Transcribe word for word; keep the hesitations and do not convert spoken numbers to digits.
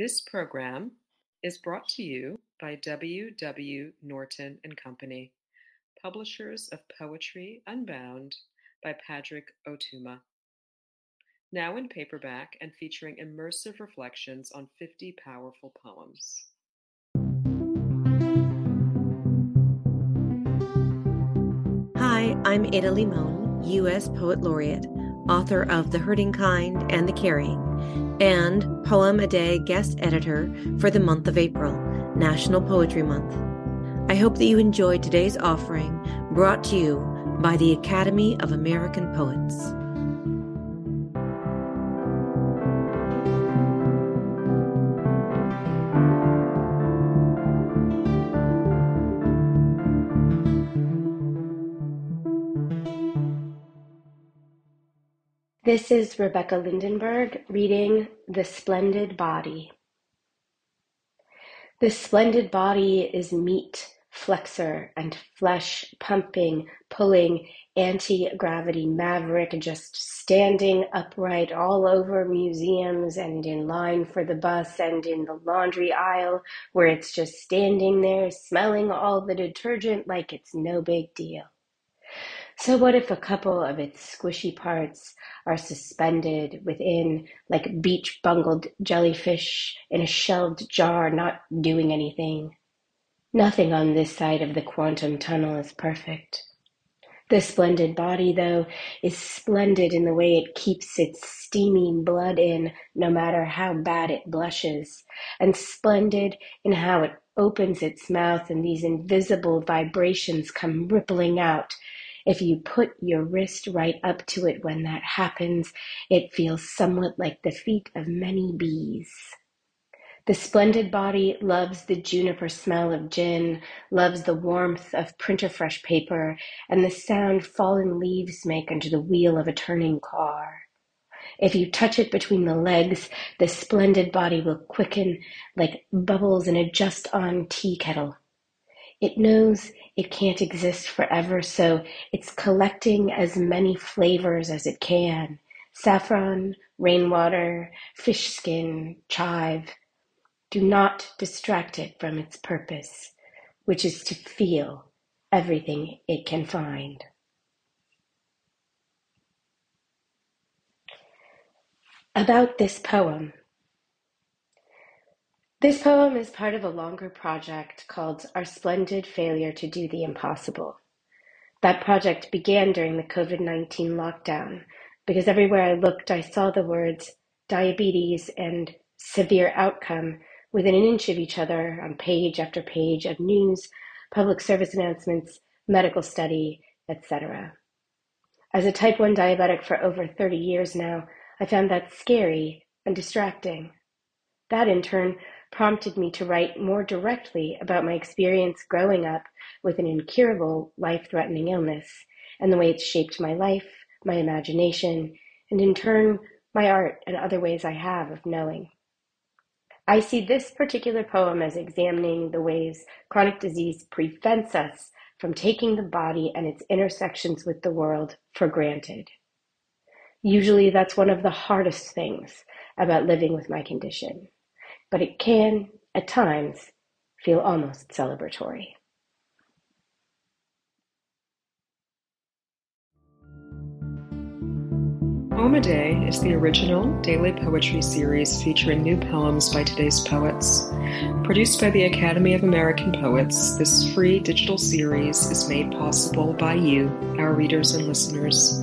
This program is brought to you by W. W. Norton and Company, publishers of Poetry Unbound by Pádraig Ó Tuama. Now in paperback and featuring immersive reflections on fifty powerful poems. Hi, I'm Ada Limón, U S Poet Laureate, author of The Hurting Kind and The Carrying, and Poem-a-Day guest editor for the month of April, National Poetry Month. I hope that you enjoyed today's offering, brought to you by the Academy of American Poets. This is Rebecca Lindenberg reading The Splendid Body. The splendid body is meat flexor and flesh pumping, pulling, anti-gravity maverick just standing upright all over museums and in line for the bus and in the laundry aisle where it's just standing there smelling all the detergent like it's no big deal. So what if a couple of its squishy parts are suspended within like beach bungled jellyfish in a shelved jar, not doing anything? Nothing on this side of the quantum tunnel is perfect. The splendid body, though, is splendid in the way it keeps its steamy blood in, no matter how bad it blushes, and splendid in how it opens its mouth and these invisible vibrations come rippling out. If you put your wrist right up to it when that happens, it feels somewhat like the feet of many bees. The splendid body loves the juniper smell of gin, loves the warmth of printer-fresh paper, and the sound fallen leaves make under the wheel of a turning car. If you touch it between the legs, the splendid body will quicken like bubbles in a just-on tea kettle. It knows it can't exist forever, so it's collecting as many flavors as it can. Saffron, rainwater, fish skin, chive. Do not distract it from its purpose, which is to feel everything it can find. About this poem. This poem is part of a longer project called Our Splendid Failure to Do the Impossible. That project began during the covid nineteen lockdown, because everywhere I looked, I saw the words diabetes and severe outcome within an inch of each other on page after page of news, public service announcements, medical study, et cetera. As a type one diabetic for over thirty years now, I found that scary and distracting. That, in turn, prompted me to write more directly about my experience growing up with an incurable, life-threatening illness, and the way it shaped my life, my imagination, and in turn, my art and other ways I have of knowing. I see this particular poem as examining the ways chronic disease prevents us from taking the body and its intersections with the world for granted. Usually, that's one of the hardest things about living with my condition. But it can, at times, feel almost celebratory. Poem-a-Day is the original daily poetry series featuring new poems by today's poets. Produced by the Academy of American Poets, this free digital series is made possible by you, our readers and listeners.